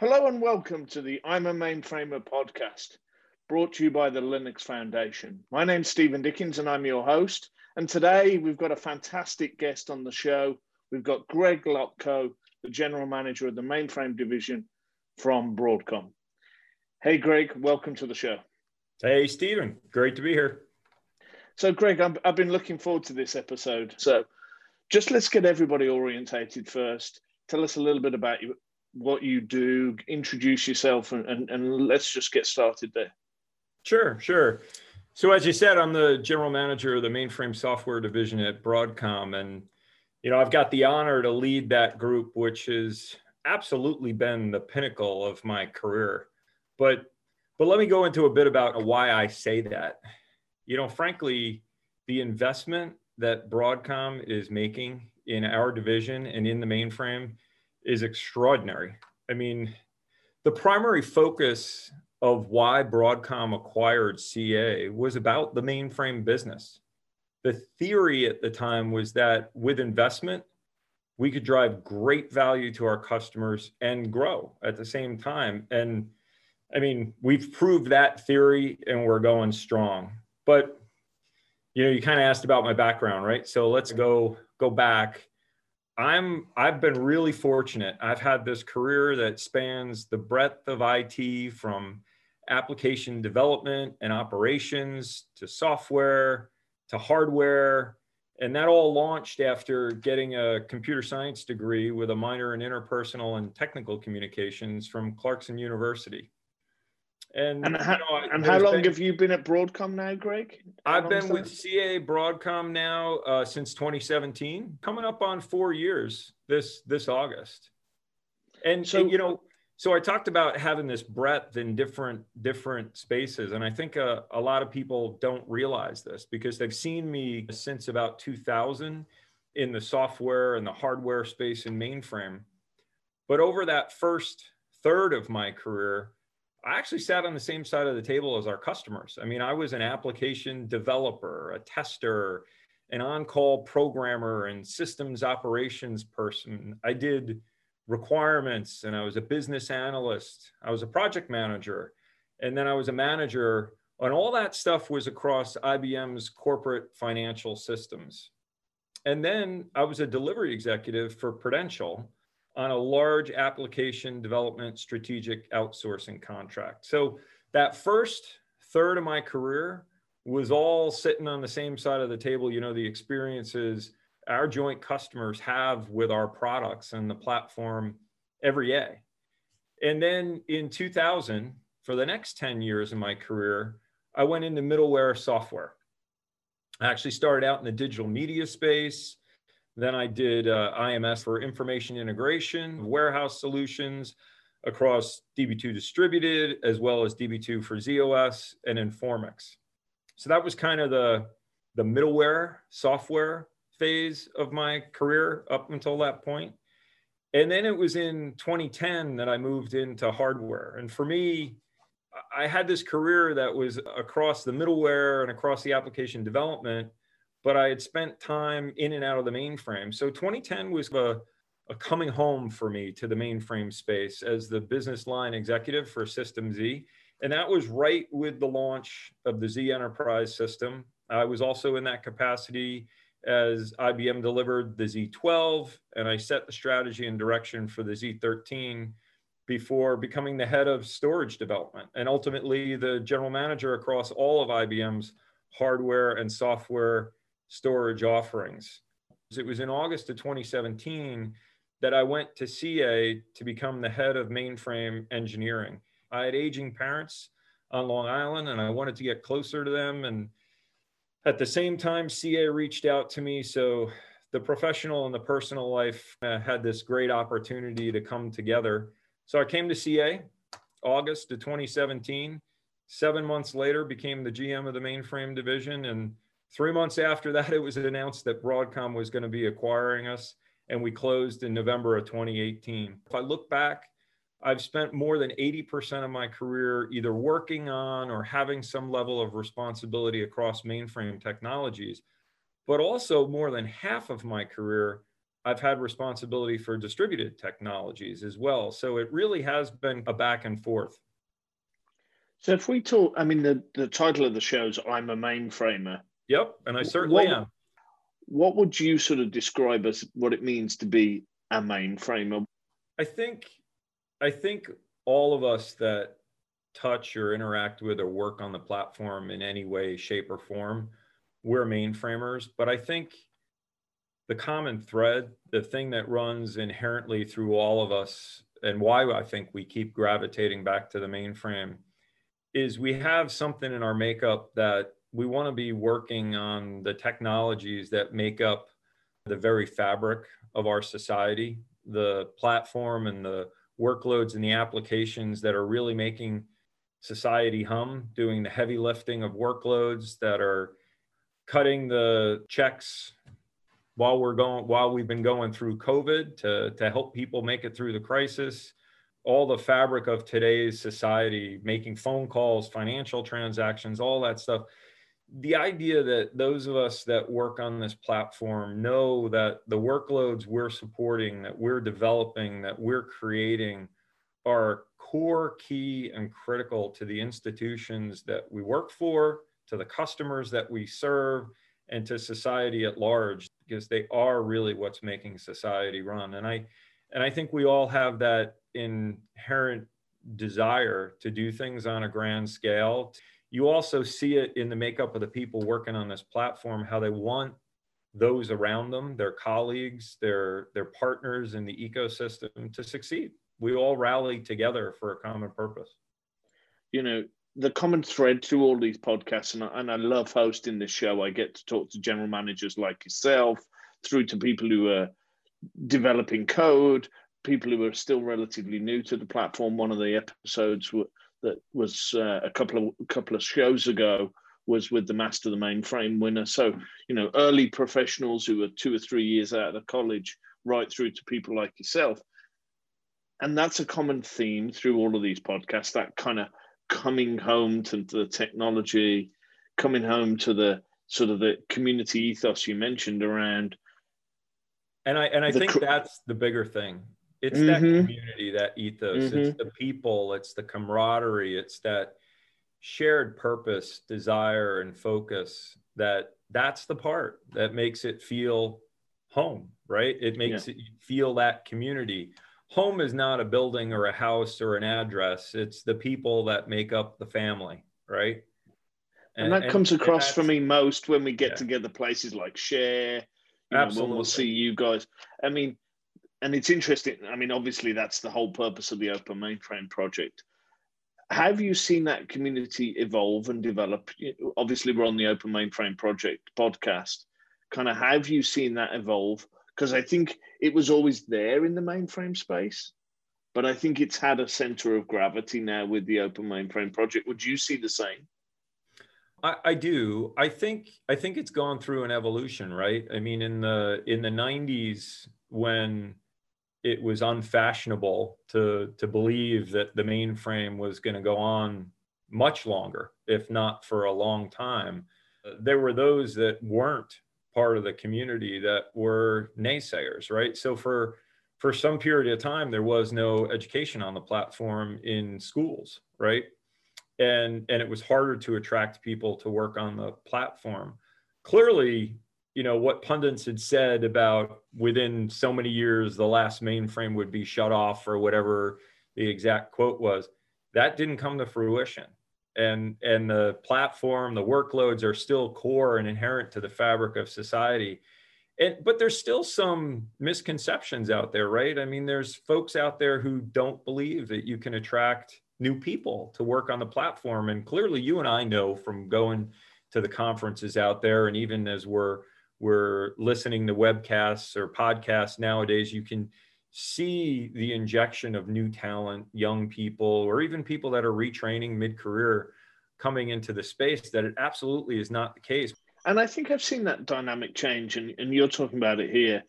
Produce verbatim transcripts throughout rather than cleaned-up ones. Hello and welcome to the I'm a Mainframer podcast, brought to you by the Linux Foundation. My name's Stephen Dickens and I'm your host. And today we've got a fantastic guest on the show. We've got Greg Lotko, the General Manager of the Mainframe Division from Broadcom. Hey, Greg, welcome to the show. Hey, Stephen, great to be here. So, Greg, I'm, I've been looking forward to this episode. So just let's get everybody orientated first. Tell us a little bit about you. What you do, introduce yourself, and, and, and let's just get started there. Sure, sure. So as you said, I'm the general manager of the Mainframe Software Division at Broadcom. And, you know, I've got the honor to lead that group, which has absolutely been the pinnacle of my career. But, but let me go into a bit about why I say that. You know, frankly, the investment that Broadcom is making in our division and in the mainframe is extraordinary. I mean, the primary focus of why Broadcom acquired C A was about the mainframe business. The theory at the time was that with investment, we could drive great value to our customers and grow at the same time. And I mean, we've proved that theory and we're going strong. But you know, you kind of asked about my background, right? So let's go go back. I'm, I've been really fortunate. I've had this career that spans the breadth of I T, from application development and operations to software to hardware. And that all launched after getting a computer science degree with a minor in interpersonal and technical communications from Clarkson University. And, and how, you know, and how long been, have you been at Broadcom now, Greg? How I've been with C A Broadcom now uh, since twenty seventeen, coming up on four years this this August. And so, and, you know, so I talked about having this breadth in different different spaces, and I think a, a lot of people don't realize this because they've seen me since about two thousand in the software and the hardware space in mainframe. But over that first third of my career, I actually sat on the same side of the table as our customers. I mean, I was an application developer, a tester, an on-call programmer, and systems operations person. I did requirements, and I was a business analyst. I was a project manager, and then I was a manager. And all that stuff was across I B M's corporate financial systems. And then I was a delivery executive for Prudential on a large application development strategic outsourcing contract. So that first third of my career was all sitting on the same side of the table, you know, the experiences our joint customers have with our products and the platform every day. And then in two thousand, for the next ten years of my career, I went into middleware software. I actually started out in the digital media space. Then I did uh, I M S for information integration, warehouse solutions across D B two distributed, as well as D B two for Z O S and Informix. So that was kind of the, the middleware software phase of my career up until that point. And then it was in twenty ten that I moved into hardware. And for me, I had this career that was across the middleware and across the application development, but I had spent time in and out of the mainframe. So twenty ten was a, a coming home for me to the mainframe space as the business line executive for System Z. And that was right with the launch of the Z Enterprise system. I was also in that capacity as I B M delivered the Z twelve, and I set the strategy and direction for the Z thirteen before becoming the head of storage development and ultimately the general manager across all of I B M's hardware and software storage offerings. It was in August of twenty seventeen that I went to C A to become the head of mainframe engineering. I had aging parents on Long Island and I wanted to get closer to them. And at the same time, C A reached out to me. So the professional and the personal life uh, had this great opportunity to come together. So I came to C A August of twenty seventeen, seven months later became the G M of the mainframe division, and three months after that, it was announced that Broadcom was going to be acquiring us, and we closed in November of twenty eighteen. If I look back, I've spent more than eighty percent of my career either working on or having some level of responsibility across mainframe technologies, but also more than half of my career I've had responsibility for distributed technologies as well. So it really has been a back and forth. So if we talk, I mean, the, the title of the show is I'm a Mainframer. Yep, and I certainly what, am. What would you sort of describe as what it means to be a mainframer? I think, I think all of us that touch or interact with or work on the platform in any way, shape, or form, we're mainframers. But I think the common thread, the thing that runs inherently through all of us and why I think we keep gravitating back to the mainframe is we have something in our makeup that we want to be working on the technologies that make up the very fabric of our society, the platform and the workloads and the applications that are really making society hum, doing the heavy lifting of workloads that are cutting the checks while we're going, while we've been going through COVID to, to help people make it through the crisis, all the fabric of today's society, making phone calls, financial transactions, all that stuff. The idea that those of us that work on this platform know that the workloads we're supporting, that we're developing, that we're creating are core, key, and critical to the institutions that we work for, to the customers that we serve, and to society at large, because they are really what's making society run. And I, and I think we all have that inherent desire to do things on a grand scale. You also see it in the makeup of the people working on this platform, how they want those around them, their colleagues, their, their partners in the ecosystem to succeed. We all rally together for a common purpose. You know, the common thread through all these podcasts, and I, and I love hosting this show, I get to talk to general managers like yourself, through to people who are developing code, people who are still relatively new to the platform. One of the episodes were, that was uh, a couple of a couple of shows ago was with the Master the Mainframe winner. So, you know, early professionals who were two or three years out of college, right through to people like yourself. And that's a common theme through all of these podcasts, that kind of coming home to the technology, coming home to the sort of the community ethos you mentioned around. And I, and I think that's the bigger thing. It's mm-hmm. that community, that ethos, mm-hmm. it's the people, it's the camaraderie, it's that shared purpose, desire, and focus that that's the part that makes it feel home, right? It makes yeah. it feel that community. Home is not a building or a house or an address. It's the people that make up the family, right? And, and that and, comes across for me most when we get yeah. together places like Share. Absolutely. Know, we'll see you guys. I mean, and it's interesting. I mean, obviously, that's the whole purpose of the Open Mainframe Project. Have you seen that community evolve and develop? Obviously, we're on the Open Mainframe Project podcast. Kind of, have you seen that evolve? Because I think it was always there in the mainframe space, but I think it's had a center of gravity now with the Open Mainframe Project. Would you see the same? I, I do. I think I think it's gone through an evolution, right? I mean, in the in the nineties, when it was unfashionable to, to believe that the mainframe was going to go on much longer, if not for a long time. There were those that weren't part of the community that were naysayers, right? So for, for some period of time, there was no education on the platform in schools, right? And, and it was harder to attract people to work on the platform. Clearly, you know, what pundits had said about within so many years, the last mainframe would be shut off or whatever the exact quote was, that didn't come to fruition. And, and the platform, the workloads are still core and inherent to the fabric of society. And, but there's still some misconceptions out there, right? I mean, there's folks out there who don't believe that you can attract new people to work on the platform. And clearly you and I know from going to the conferences out there, and even as we're we're listening to webcasts or podcasts nowadays, you can see the injection of new talent, young people, or even people that are retraining mid-career coming into the space, that it absolutely is not the case. And I think I've seen that dynamic change, and, and you're talking about it here,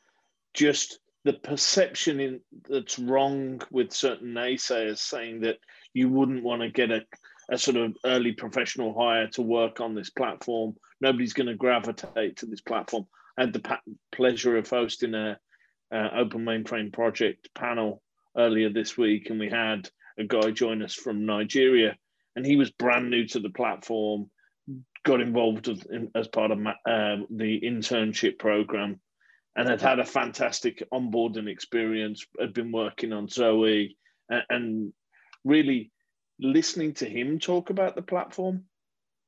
just the perception in, that's wrong with certain naysayers saying that you wouldn't want to get a, a sort of early professional hire to work on this platform. Nobody's going to gravitate to this platform. I had the pleasure of hosting a, uh, Open Mainframe Project panel earlier this week, and we had a guy join us from Nigeria, and he was brand new to the platform, got involved in, as part of uh, the internship program, and had had a fantastic onboarding experience, had been working on Zoe, and, and really listening to him talk about the platform.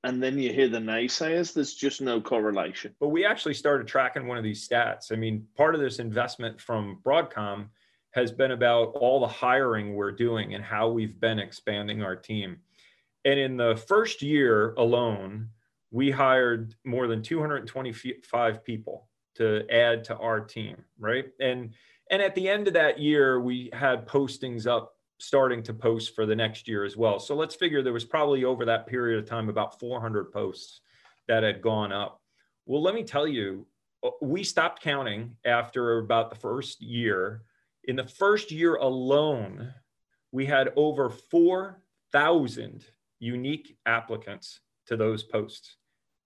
And then you hear the naysayers, there's just no correlation. But we actually started tracking one of these stats. I mean, part of this investment from Broadcom has been about all the hiring we're doing and how we've been expanding our team. And in the first year alone, we hired more than two hundred twenty-five people to add to our team, right? And, and at the end of that year, we had postings up starting to post for the next year as well. So let's figure there was probably over that period of time about four hundred posts that had gone up. Well, let me tell you, we stopped counting after about the first year. In the first year alone, we had over four thousand unique applicants to those posts.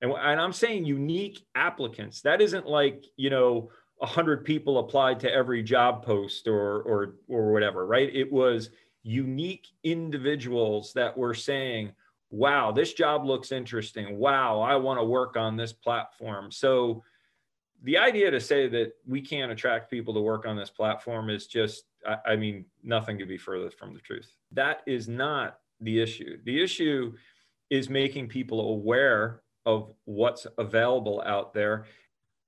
And, and I'm saying unique applicants. That isn't like, you know, one hundred people applied to every job post or, or, or whatever, right? It was unique individuals that were saying, wow, this job looks interesting. Wow, I want to work on this platform. So the idea to say that we can't attract people to work on this platform is just, I, I mean, nothing could be further from the truth. That is not the issue. The issue is making people aware of what's available out there.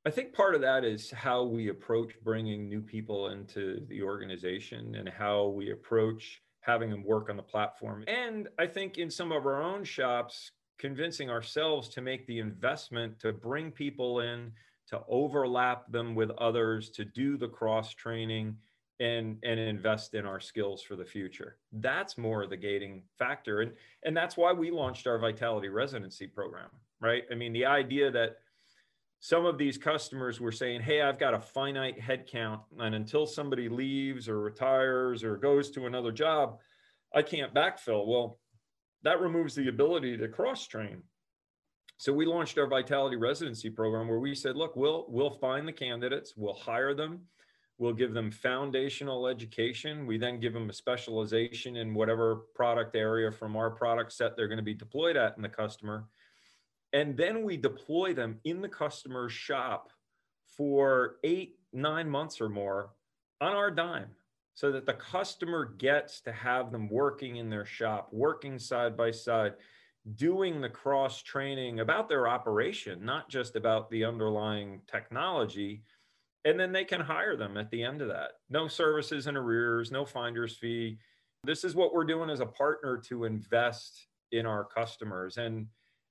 I think part of that is how we approach bringing new people into the organization and how we approach having them work on the platform. And I think in some of our own shops, convincing ourselves to make the investment to bring people in, to overlap them with others, to do the cross-training and, and invest in our skills for the future. That's more the gating factor. And, and that's why we launched our Vitality Residency Program, right? I mean, the idea that some of these customers were saying, hey, I've got a finite headcount, and until somebody leaves or retires or goes to another job, I can't backfill. Well, that removes the ability to cross-train. So we launched our Vitality Residency Program where we said, look, we'll, we'll find the candidates, we'll hire them, we'll give them foundational education. We then give them a specialization in whatever product area from our product set they're going to be deployed at in the customer. And then we deploy them in the customer's shop for eight, nine months or more on our dime so that the customer gets to have them working in their shop, working side by side, doing the cross-training about their operation, not just about the underlying technology. And then they can hire them at the end of that. No services and arrears, no finder's fee. This is what we're doing as a partner to invest in our customers. And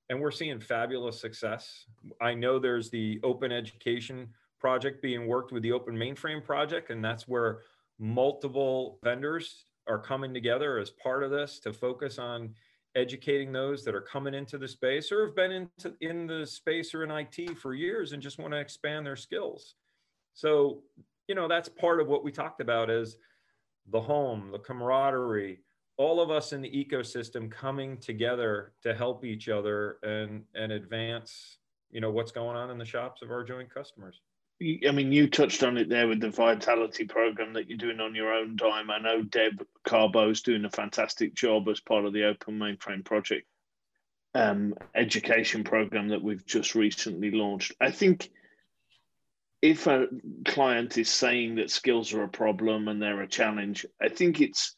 And we're seeing fabulous success. I know there's the Open Education Project being worked with the Open Mainframe Project, and that's where multiple vendors are coming together as part of this to focus on educating those that are coming into the space or have been into, in the space or in I T for years and just want to expand their skills. So, you know, that's part of what we talked about is the home, the camaraderie, all of us in the ecosystem coming together to help each other and, and advance, you know, what's going on in the shops of our joint customers. I mean, you touched on it there with the Vitality program that you're doing on your own time. I know Deb Carbo is doing a fantastic job as part of the Open Mainframe Project um, education program that we've just recently launched. I think if a client is saying that skills are a problem and they're a challenge, I think it's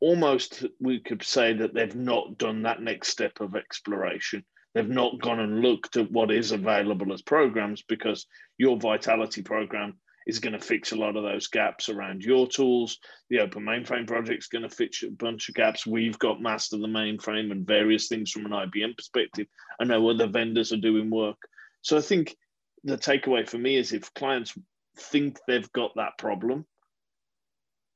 almost we could say that they've not done that next step of exploration. They've not gone and looked at what is available as programs, because your Vitality program is going to fix a lot of those gaps around your tools. The Open Mainframe project is going to fix a bunch of gaps. We've got Master the Mainframe and various things from an I B M perspective. I know other vendors are doing work. So I think the takeaway for me is if clients think they've got that problem,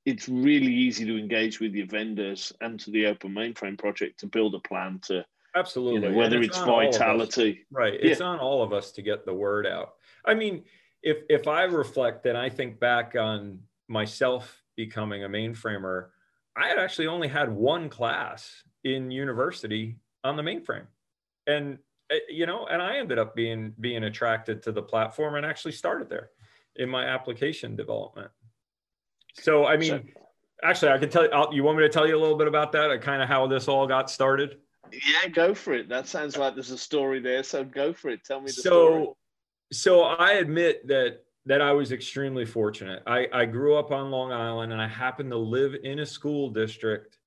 it's really easy to engage with your vendors and to the Open Mainframe project to build a plan to absolutely, you know, whether it's, it's Vitality. Right. Yeah. It's on all of us to get the word out. I mean, if, if I reflect and I think back on myself becoming a mainframer, I had actually only had one class in university on the mainframe. And, you know, and I ended up being, being attracted to the platform and actually started there. in my application development. So, I mean, so, actually, I can tell you, I'll, you want me to tell you a little bit about that, uh, kind of how this all got started? Yeah, go for it. That sounds like there's a story there. So go for it. Tell me the so, story. So I admit that that I was extremely fortunate. I, I grew up on Long Island, and I happened to live in a school district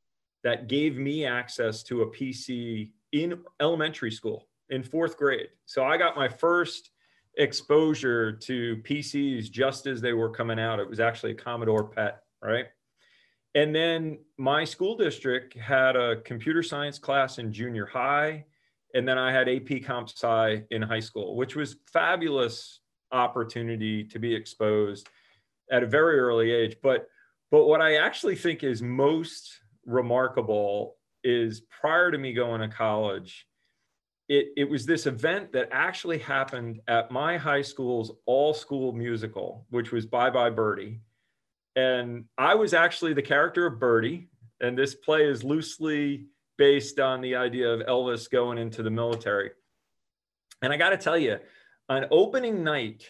that gave me access to a P C in elementary school in fourth grade. So I got my first exposure to P Cs just as they were coming out. It was actually a Commodore P E T, right? And then my school district had a computer science class in junior high, and then I had A P Comp Sci in high school, which was fabulous opportunity to be exposed at a very early age. But, but what I actually think is most remarkable is prior to me going to college, it, it was this event that actually happened at my high school's all-school musical, which was Bye Bye Birdie. And I was actually the character of Birdie. And this play is loosely based on the idea of Elvis going into the military. And I got to tell you, on opening night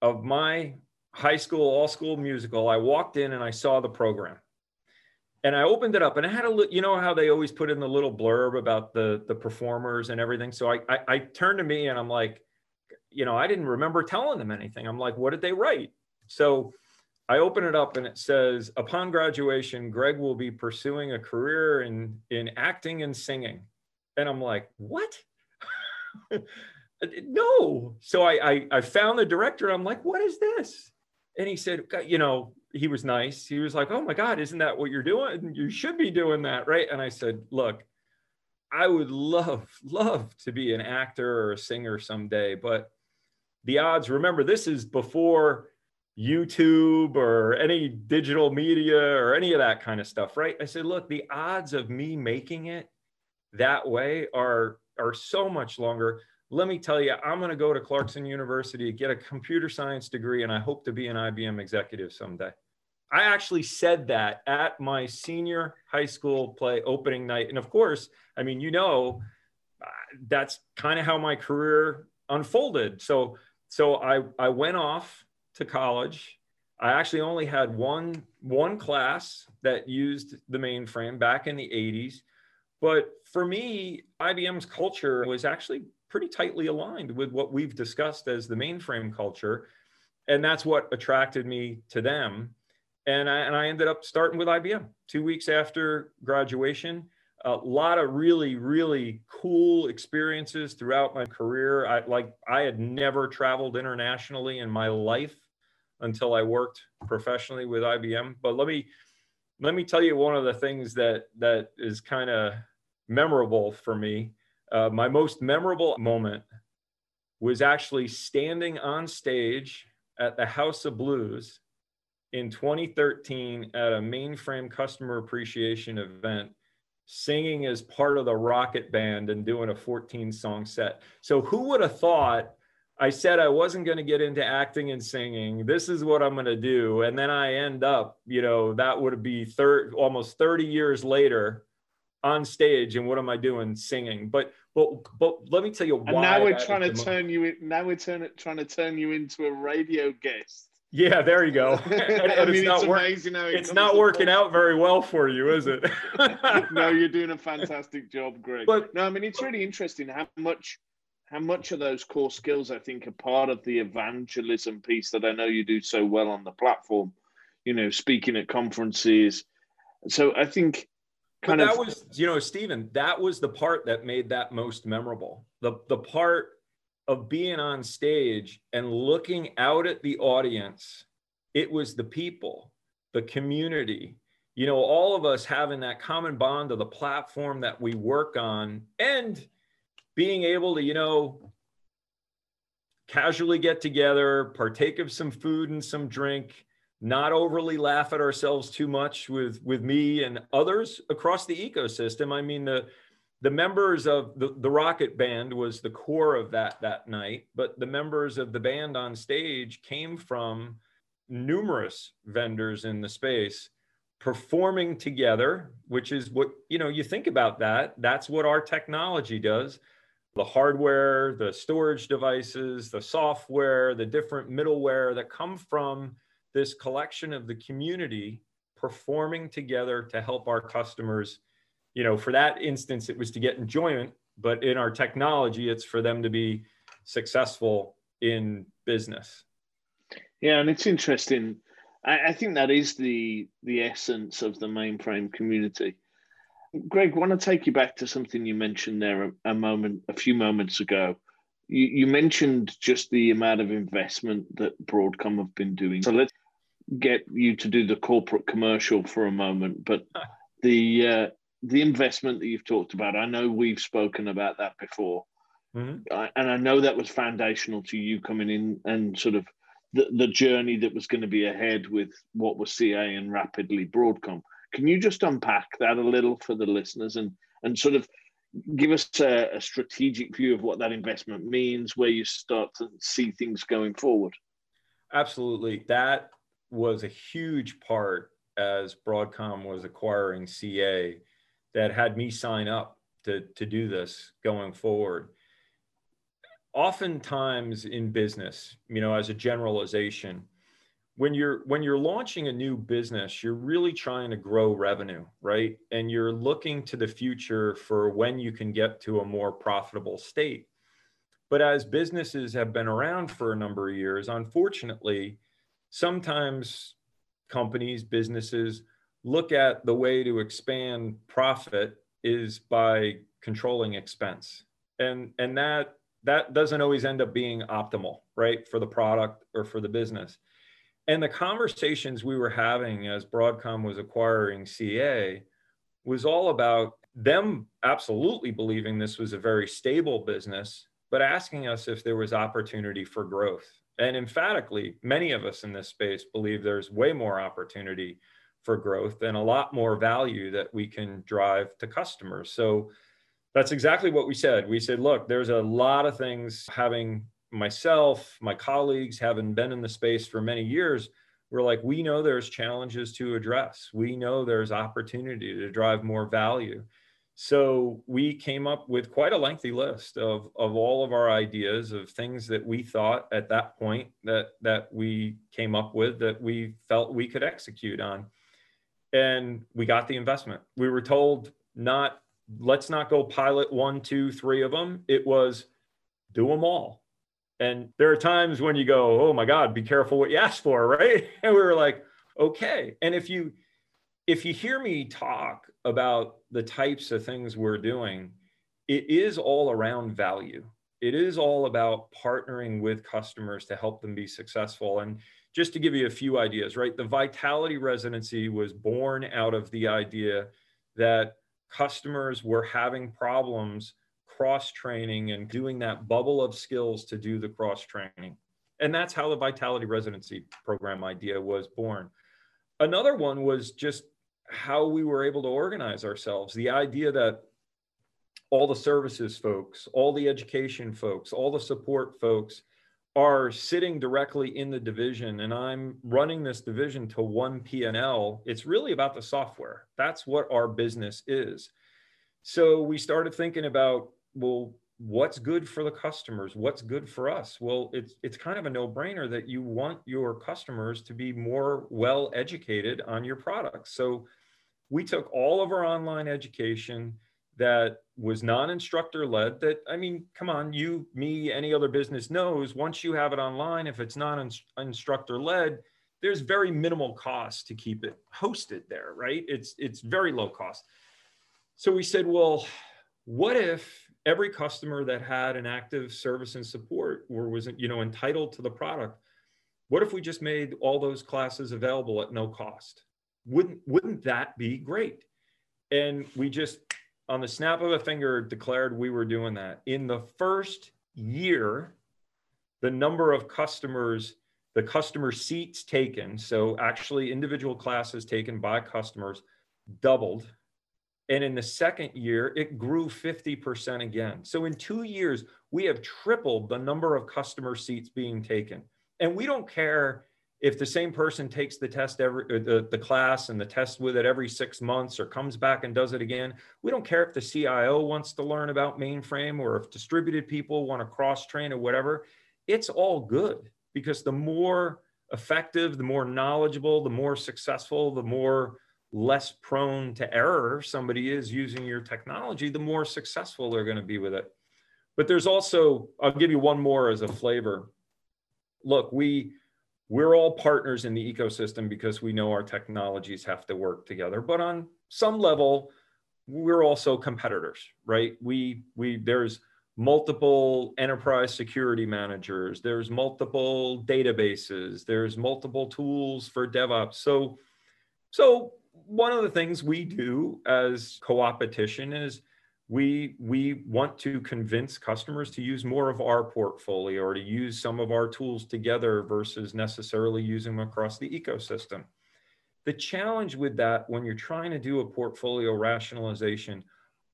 of my high school, all-school musical, I walked in and I saw the program. And I opened it up, and I had a look, you know how they always put in the little blurb about the, the performers and everything. So I, I, I turned to me and I'm like, you know, I didn't remember telling them anything. I'm like, what did they write? So I open it up and it says, upon graduation, Greg will be pursuing a career in, in acting and singing. And I'm like, what? No. So I, I, I found the director and I'm like, what is this? And he said, you know, he was nice. He was like, oh my God, isn't that what you're doing? You should be doing that, right? And I said, look, I would love, love to be an actor or a singer someday, but the odds, remember, this is before YouTube or any digital media or any of that kind of stuff, right? I said, look, the odds of me making it that way are, are so much longer. Let me tell you, I'm going to go to Clarkson University, get a computer science degree, and I hope to be an I B M executive someday. I actually said that at my senior high school play opening night. And of course, I mean, you know, that's kind of how my career unfolded. So, so I, I went off to college. I actually only had one, one class that used the mainframe back in the eighties. But for me, I B M's culture was actually pretty tightly aligned with what we've discussed as the mainframe culture. And that's what attracted me to them. And I, and I ended up starting with I B M two weeks after graduation. A lot of really, really cool experiences throughout my career. I, like, I had never traveled internationally in my life until I worked professionally with I B M. But let me, let me tell you one of the things that, that is kind of memorable for me. Uh, my most memorable moment was actually standing on stage at the House of Blues in twenty thirteen at a mainframe customer appreciation event, singing as part of the Rocket Band and doing a fourteen song set. So who would have thought? I said I wasn't going to get into acting and singing. This is what I'm going to do. And then I end up, you know, that would be thir- almost thirty years later on stage, and what am I doing? Singing. But but but let me tell you why. And now we're trying to turn you in, now we're turn, trying to turn you into a radio guest. Yeah, there you go. And, and I mean, it's not, it's, work, amazing how it it's not working point. out very well for you, is it? No, you're doing a fantastic job, Greg. But no, I mean, it's really interesting how much how much of those core skills I think are part of the evangelism piece that I know you do so well on the platform. You know, speaking at conferences. So I think. But that was, you know, Stephen, that was the part that made that most memorable. The, the part of being on stage and looking out at the audience, it was the people, the community, you know, all of us having that common bond of the platform that we work on and being able to, you know, casually get together, partake of some food and some drink, not overly laugh at ourselves too much with, with me and others across the ecosystem. I mean, the, the members of the, the Rocket Band was the core of that that night, but the members of the band on stage came from numerous vendors in the space performing together, which is what, you know, you think about that. That's what our technology does. the hardware, the storage devices, the software, the different middleware that come from this collection of the community performing together to help our customers. You know, for that instance, it was to get enjoyment, but in our technology, it's for them to be successful in business. Yeah, and it's interesting. I, I think that is the, the essence of the mainframe community. Greg, I want to take you back to something you mentioned there a, a moment, a few moments ago. You, you mentioned just the amount of investment that Broadcom have been doing. So let's get you to do the corporate commercial for a moment, but the uh, the investment that you've talked about, I know we've spoken about that before. Mm-hmm. I, and I know that was foundational to you coming in and sort of the, the journey that was going to be ahead with what was C A and rapidly Broadcom. Can you just unpack that a little for the listeners and, and sort of give us a, a strategic view of what that investment means, where you start to see things going forward? Absolutely. That was a huge part as Broadcom was acquiring C A that had me sign up to, to do this going forward. Oftentimes in business, you know, as a generalization, when you're when you're launching a new business, you're really trying to grow revenue, right? And you're looking to the future for when you can get to a more profitable state. But as businesses have been around for a number of years, unfortunately, sometimes companies, businesses look at the way to expand profit is by controlling expense. And, and that, that doesn't always end up being optimal, right, for the product or for the business. And the conversations we were having as Broadcom was acquiring C A was all about them absolutely believing this was a very stable business, but asking us if there was opportunity for growth. And emphatically, many of us in this space believe there's way more opportunity for growth and a lot more value that we can drive to customers. So that's exactly what we said. We said, look, there's a lot of things having myself, my colleagues, having been in the space for many years, we're like, we know there's challenges to address. We know there's opportunity to drive more value. So we came up with quite a lengthy list of, of all of our ideas of things that we thought at that point that, that we came up with that we felt we could execute on. And we got the investment. We were told not, let's not go pilot one, two, three of them. It was do them all. And there are times when you go, oh my God, be careful what you ask for, right? And we were like, okay. And if you if you hear me talk about the types of things we're doing, it is all around value. It is all about partnering with customers to help them be successful. And just to give you a few ideas, right? The Vitality Residency was born out of the idea that customers were having problems cross-training and doing that bubble of skills to do the cross-training. And that's how the Vitality Residency Program idea was born. Another one was just how we were able to organize ourselves. The idea that all the services folks, all the education folks, all the support folks are sitting directly in the division, and I'm running this division to one P and L. It's really about the software. That's what our business is. So we started thinking about, well, what's good for the customers? What's good for us? Well, it's it's kind of a no-brainer that you want your customers to be more well-educated on your products. So we took all of our online education that was non-instructor-led that, I mean, come on, you, me, any other business knows, once you have it online, if it's non-instructor-led, there's very minimal cost to keep it hosted there, right? It's, it's very low cost. So we said, well, what if every customer that had an active service and support or was, you know, entitled to the product, what if we just made all those classes available at no cost? Wouldn't, wouldn't that be great? And we just, on the snap of a finger, declared we were doing that. In the first year, the number of customers, the customer seats taken, so actually individual classes taken by customers, doubled. And in the second year, it grew fifty percent again. So in two years, we have tripled the number of customer seats being taken. And we don't care if the same person takes the test every the, the class and the test with it every six months or comes back and does it again, we don't care if the C I O wants to learn about mainframe or if distributed people want to cross-train or whatever, it's all good, because the more effective, the more knowledgeable, the more successful, the more less prone to error somebody is using your technology, the more successful they're going to be with it. But there's also, I'll give you one more as a flavor. Look, we, we're all partners in the ecosystem because we know our technologies have to work together. But on some level, we're also competitors, right? We, we, there's multiple enterprise security managers, there's multiple databases, there's multiple tools for DevOps. So, so one of the things we do as co-opetition is We, we want to convince customers to use more of our portfolio or to use some of our tools together versus necessarily using them across the ecosystem. The challenge with that when you're trying to do a portfolio rationalization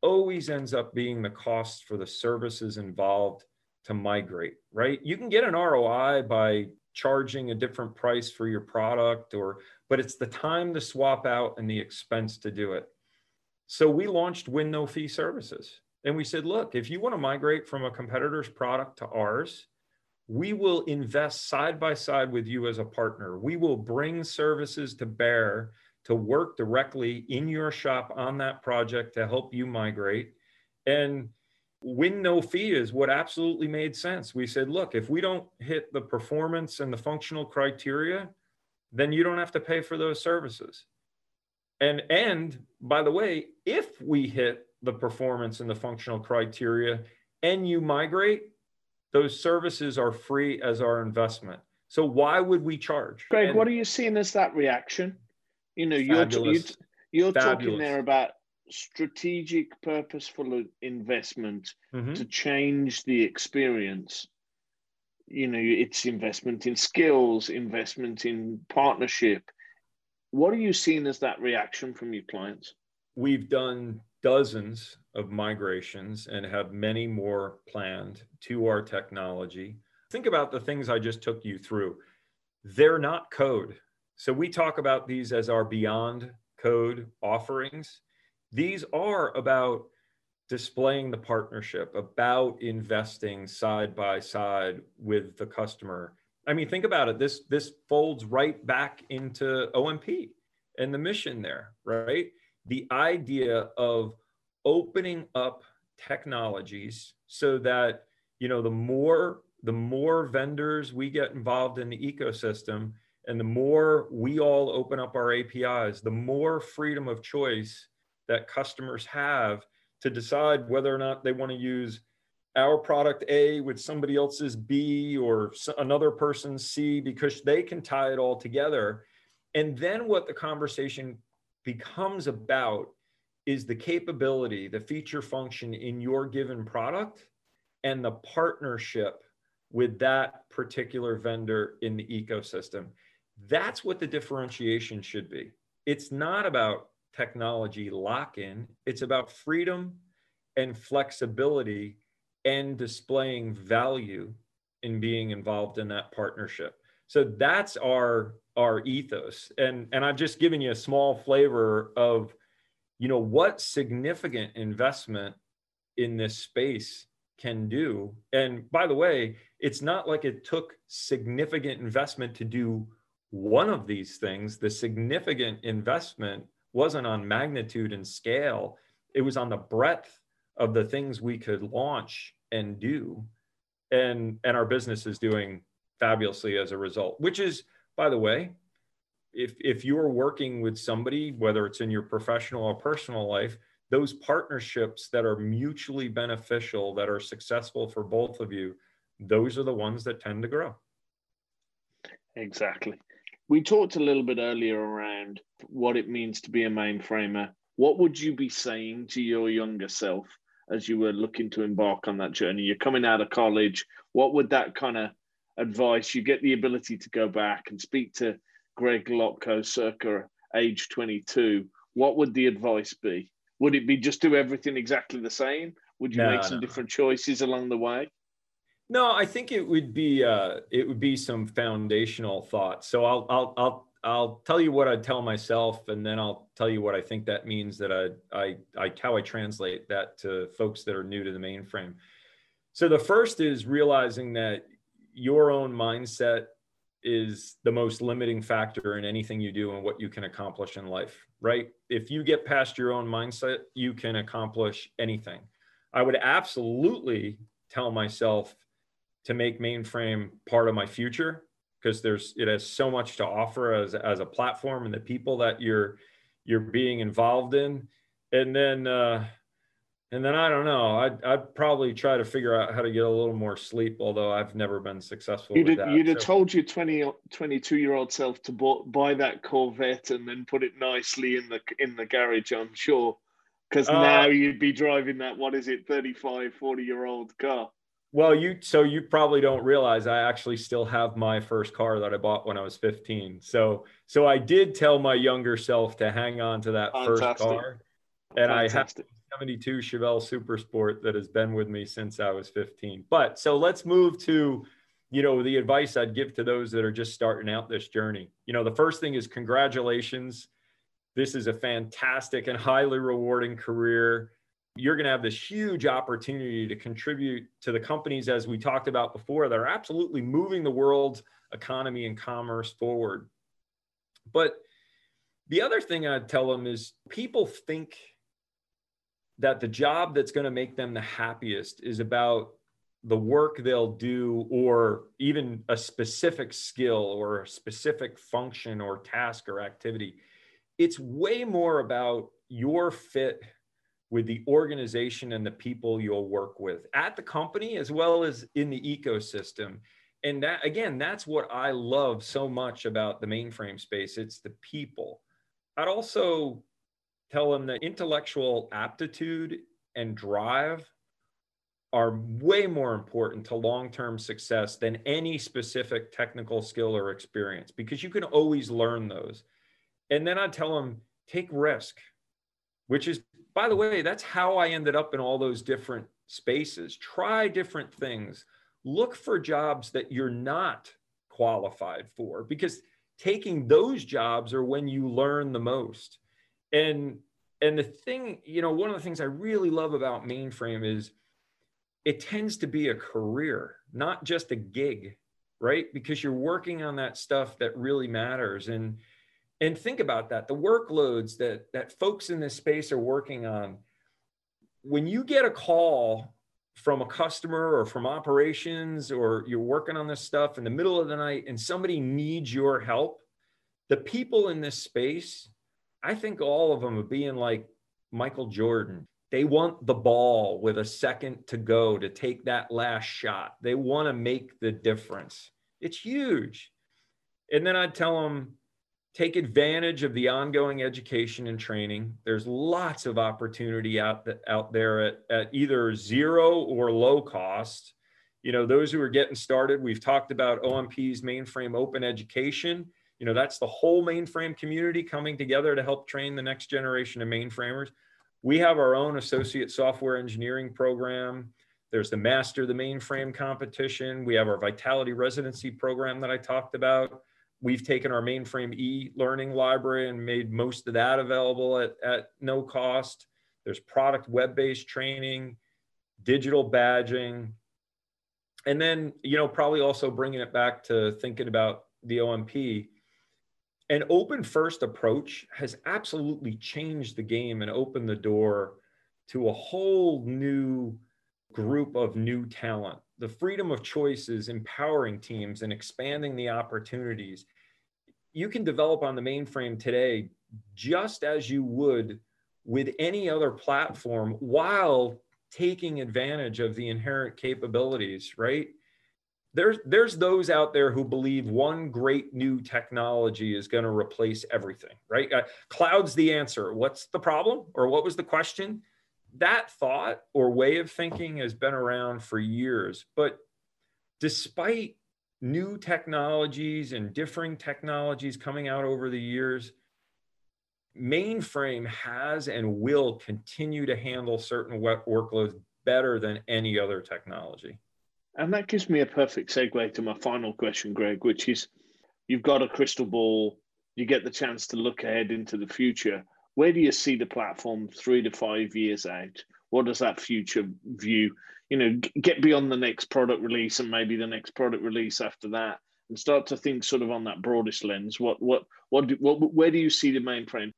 always ends up being the cost for the services involved to migrate, right? You can get an R O I by charging a different price for your product, or, but it's the time to swap out and the expense to do it. So we launched win no fee services. And we said, look, if you want to migrate from a competitor's product to ours, we will invest side by side with you as a partner. We will bring services to bear to work directly in your shop on that project to help you migrate. And win no fee is what absolutely made sense. We said, look, if we don't hit the performance and the functional criteria, then you don't have to pay for those services. And, and by the way, if we hit the performance and the functional criteria and you migrate, those services are free as our investment. So why would we charge? Greg, and what are you seeing as that reaction? You know, fabulous, you're, you're talking there about strategic, purposeful investment mm-hmm. to change the experience. You know, it's investment in skills, investment in partnership. What are you seeing as that reaction from your clients? We've done dozens of migrations and have many more planned to our technology. Think about the things I just took you through. They're not code. So we talk about these as our beyond code offerings. These are about displaying the partnership, about investing side by side with the customer. I mean, think about it. This, this folds right back into O M P and the mission there, right? The idea of opening up technologies so that, you know, the more, the more vendors we get involved in the ecosystem and the more we all open up our A P Is, the more freedom of choice that customers have to decide whether or not they want to use our product A with somebody else's B or another person's C, because they can tie it all together. And then what the conversation becomes about is the capability, the feature function in your given product and the partnership with that particular vendor in the ecosystem. That's what the differentiation should be. It's not about technology lock-in. It's about freedom and flexibility and displaying value in being involved in that partnership. So that's our, our ethos. And, and I've just given you a small flavor of, you know, what significant investment in this space can do. And by the way, it's not like it took significant investment to do one of these things. The significant investment wasn't on magnitude and scale. It was on the breadth of the things we could launch and do, and and our business is doing fabulously as a result, which is, by the way, if if you're working with somebody, whether it's in your professional or personal life, those partnerships that are mutually beneficial, that are successful for both of you, those are the ones that tend to grow. Exactly. We talked a little bit earlier around what it means to be a mainframer. What would you be saying to your younger self as you were looking to embark on that journey? You're coming out of college. What would that kind of advice, you get the ability to go back and speak to Greg Lotko circa age twenty-two. What would the advice be? Would it be just do everything exactly the same? Would you no, make some no. different choices along the way? No, I think it would be uh, it would be some foundational thought. So I'll I'll I'll I'll tell you what I tell myself, and then I'll tell you what I think that means that I I I how I translate that to folks that are new to the mainframe. So the first is realizing that your own mindset is the most limiting factor in anything you do and what you can accomplish in life, right? If you get past your own mindset, you can accomplish anything. I would absolutely tell myself to make mainframe part of my future, because there's it has so much to offer as, as a platform and the people that you're you're being involved in. And then uh, and then I don't know, I'd, I'd probably try to figure out how to get a little more sleep, although I've never been successful you'd with have, that. You'd so. have told your twenty, twenty-two-year-old self to buy, buy that Corvette and then put it nicely in the, in the garage, I'm sure, because uh, now you'd be driving that, what is it, thirty-five, forty-year-old car. Well, you so you probably don't realize I actually still have my first car that I bought when I was fifteen. So so I did tell my younger self to hang on to that Fantastic. first car. And Fantastic. I have seventy-two Chevelle Super Sport that has been with me since I was fifteen. But so let's move to, you know, the advice I'd give to those that are just starting out this journey. You know, the first thing is congratulations. This is a fantastic and highly rewarding career. You're going to have this huge opportunity to contribute to the companies, as we talked about before, that are absolutely moving the world's economy and commerce forward. But the other thing I'd tell them is people think that the job that's going to make them the happiest is about the work they'll do, or even a specific skill or a specific function or task or activity. It's way more about your fit with the organization and the people you'll work with at the company, as well as in the ecosystem. And that, again, that's what I love so much about the mainframe space. It's the people. I'd also tell them that intellectual aptitude and drive are way more important to long-term success than any specific technical skill or experience, because you can always learn those. And then I'd tell them, take risk, which is, by the way, that's how I ended up in all those different spaces. Try different things. Look for jobs that you're not qualified for, because taking those jobs are when you learn the most. And, and the thing, you know, one of the things I really love about mainframe is it tends to be a career, not just a gig, right? Because you're working on that stuff that really matters. And And think about that, the workloads that, that folks in this space are working on. When you get a call from a customer or from operations, or you're working on this stuff in the middle of the night and somebody needs your help, the people in this space, I think all of them are being like Michael Jordan. They want the ball with a second to go to take that last shot. They want to make the difference. It's huge. And then I'd tell them, take advantage of the ongoing education and training. There's lots of opportunity out, the, out there at, at either zero or low cost. You know, those who are getting started, we've talked about O M P's mainframe open education. You know, that's the whole mainframe community coming together to help train the next generation of mainframers. We have our own associate software engineering program. There's the Master the Mainframe competition. We have our Vitality Residency Program that I talked about. We've taken our mainframe e-learning library and made most of that available at, at no cost. There's product web-based training, digital badging. And then, you know, probably also bringing it back to thinking about the O M P. An open first approach has absolutely changed the game and opened the door to a whole new group of new talent. The freedom of choice is empowering teams and expanding the opportunities. You can develop on the mainframe today just as you would with any other platform, while taking advantage of the inherent capabilities, right? There's, there's those out there who believe one great new technology is going to replace everything, right? Uh, cloud's the answer. What's the problem? Or what was the question? That thought or way of thinking has been around for years, but despite new technologies and differing technologies coming out over the years, mainframe has and will continue to handle certain workloads better than any other technology. And that gives me a perfect segue to my final question, Greg, which is, you've got a crystal ball, you get the chance to look ahead into the future. Where do you see the platform three to five years out? What does that future view, you know, get beyond the next product release and maybe the next product release after that, and start to think sort of on that broadest lens. What, what, what, do, what where do you see the mainframe?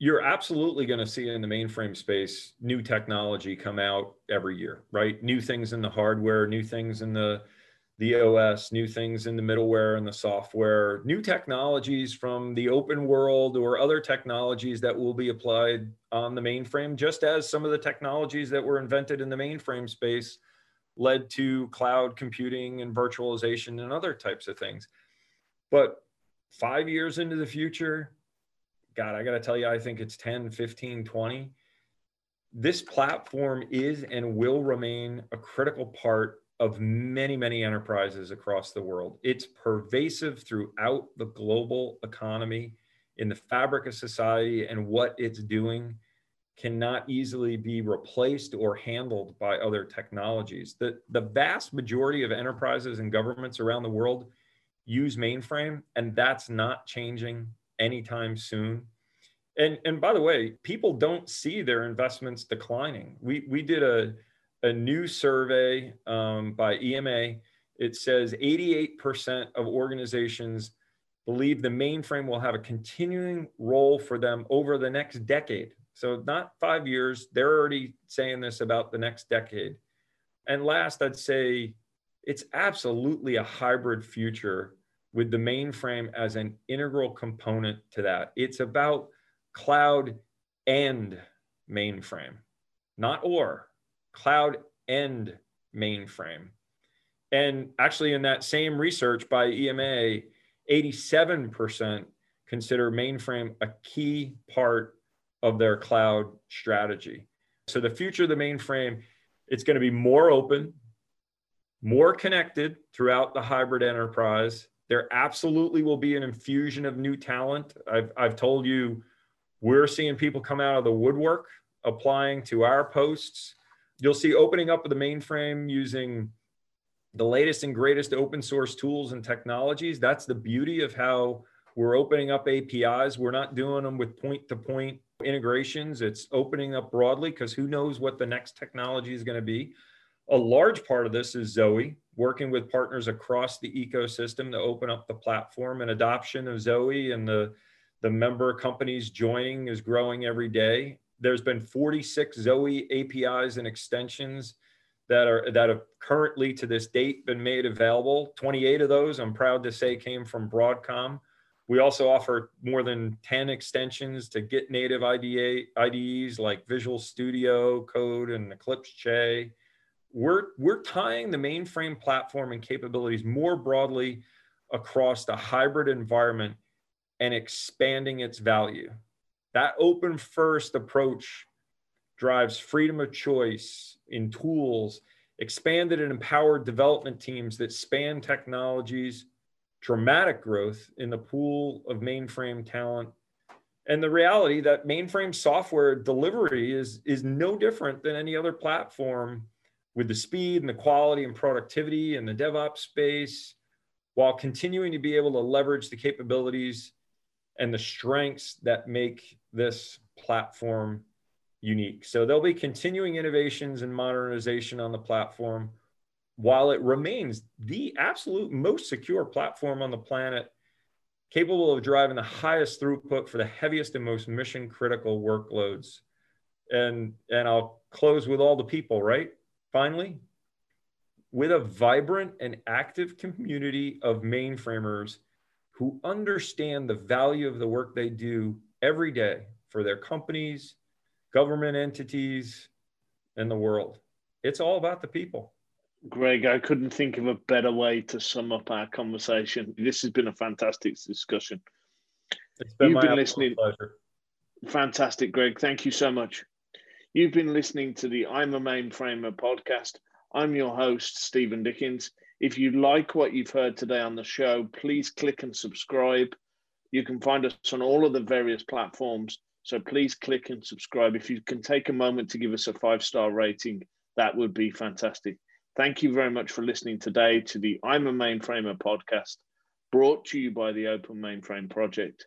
You're absolutely going to see in the mainframe space new technology come out every year, right? New things in the hardware, new things in the the O S, new things in the middleware and the software, new technologies from the open world or other technologies that will be applied on the mainframe, just as some of the technologies that were invented in the mainframe space led to cloud computing and virtualization and other types of things. But five years into the future, God, I got to tell you, I think it's ten, fifteen, twenty. This platform is and will remain a critical part of many, many enterprises across the world. It's pervasive throughout the global economy, in the fabric of society, and what it's doing cannot easily be replaced or handled by other technologies. The, the vast majority of enterprises and governments around the world use mainframe, and that's not changing anytime soon. And, and by the way, people don't see their investments declining. We, we did a A new survey um, by E M A, it says eighty-eight percent of organizations believe the mainframe will have a continuing role for them over the next decade. So not five years, they're already saying this about the next decade. And last, I'd say it's absolutely a hybrid future with the mainframe as an integral component to that. It's about cloud and mainframe, not or. Cloud and mainframe. And actually in that same research by E M A, eighty-seven percent consider mainframe a key part of their cloud strategy. So the future of the mainframe, it's going to be more open, more connected throughout the hybrid enterprise. There absolutely will be an infusion of new talent. I've, I've told you, we're seeing people come out of the woodwork applying to our posts. You'll see opening up of the mainframe using the latest and greatest open source tools and technologies. That's the beauty of how we're opening up A P Is. We're not doing them with point-to-point integrations. It's opening up broadly because who knows what the next technology is going to be. A large part of this is Zoe, working with partners across the ecosystem to open up the platform, and adoption of Zoe and the, the member companies joining is growing every day. There's been forty-six Zoe A P Is and extensions that are that have currently to this date been made available. twenty-eight of those, I'm proud to say, came from Broadcom. We also offer more than ten extensions to Git native I D E, I D Es like Visual Studio Code and Eclipse Che. We're, we're tying the mainframe platform and capabilities more broadly across the hybrid environment and expanding its value. That open first approach drives freedom of choice in tools, expanded and empowered development teams that span technologies, dramatic growth in the pool of mainframe talent, and the reality that mainframe software delivery is, is no different than any other platform, with the speed and the quality and productivity in the DevOps space, while continuing to be able to leverage the capabilities and the strengths that make this platform unique. So there'll be continuing innovations and modernization on the platform while it remains the absolute most secure platform on the planet, capable of driving the highest throughput for the heaviest and most mission critical workloads. And, and I'll close with all the people, right? Finally, with a vibrant and active community of mainframers who understand the value of the work they do every day for their companies, government entities, and the world. It's all about the people. Greg, I couldn't think of a better way to sum up our conversation. This has been a fantastic discussion. It's been You've my been listening. Pleasure. Fantastic, Greg. Thank you so much. You've been listening to the I'm a Mainframer podcast. I'm your host, Stephen Dickens. If you like what you've heard today on the show, please click and subscribe. You can find us on all of the various platforms, so please click and subscribe. If you can take a moment to give us a five-star rating, that would be fantastic. Thank you very much for listening today to the I'm a Mainframer podcast, brought to you by the Open Mainframe Project.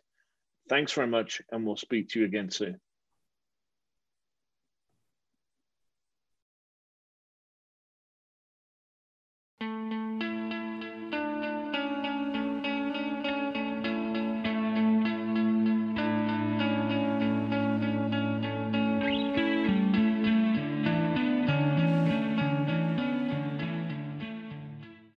Thanks very much, and we'll speak to you again soon.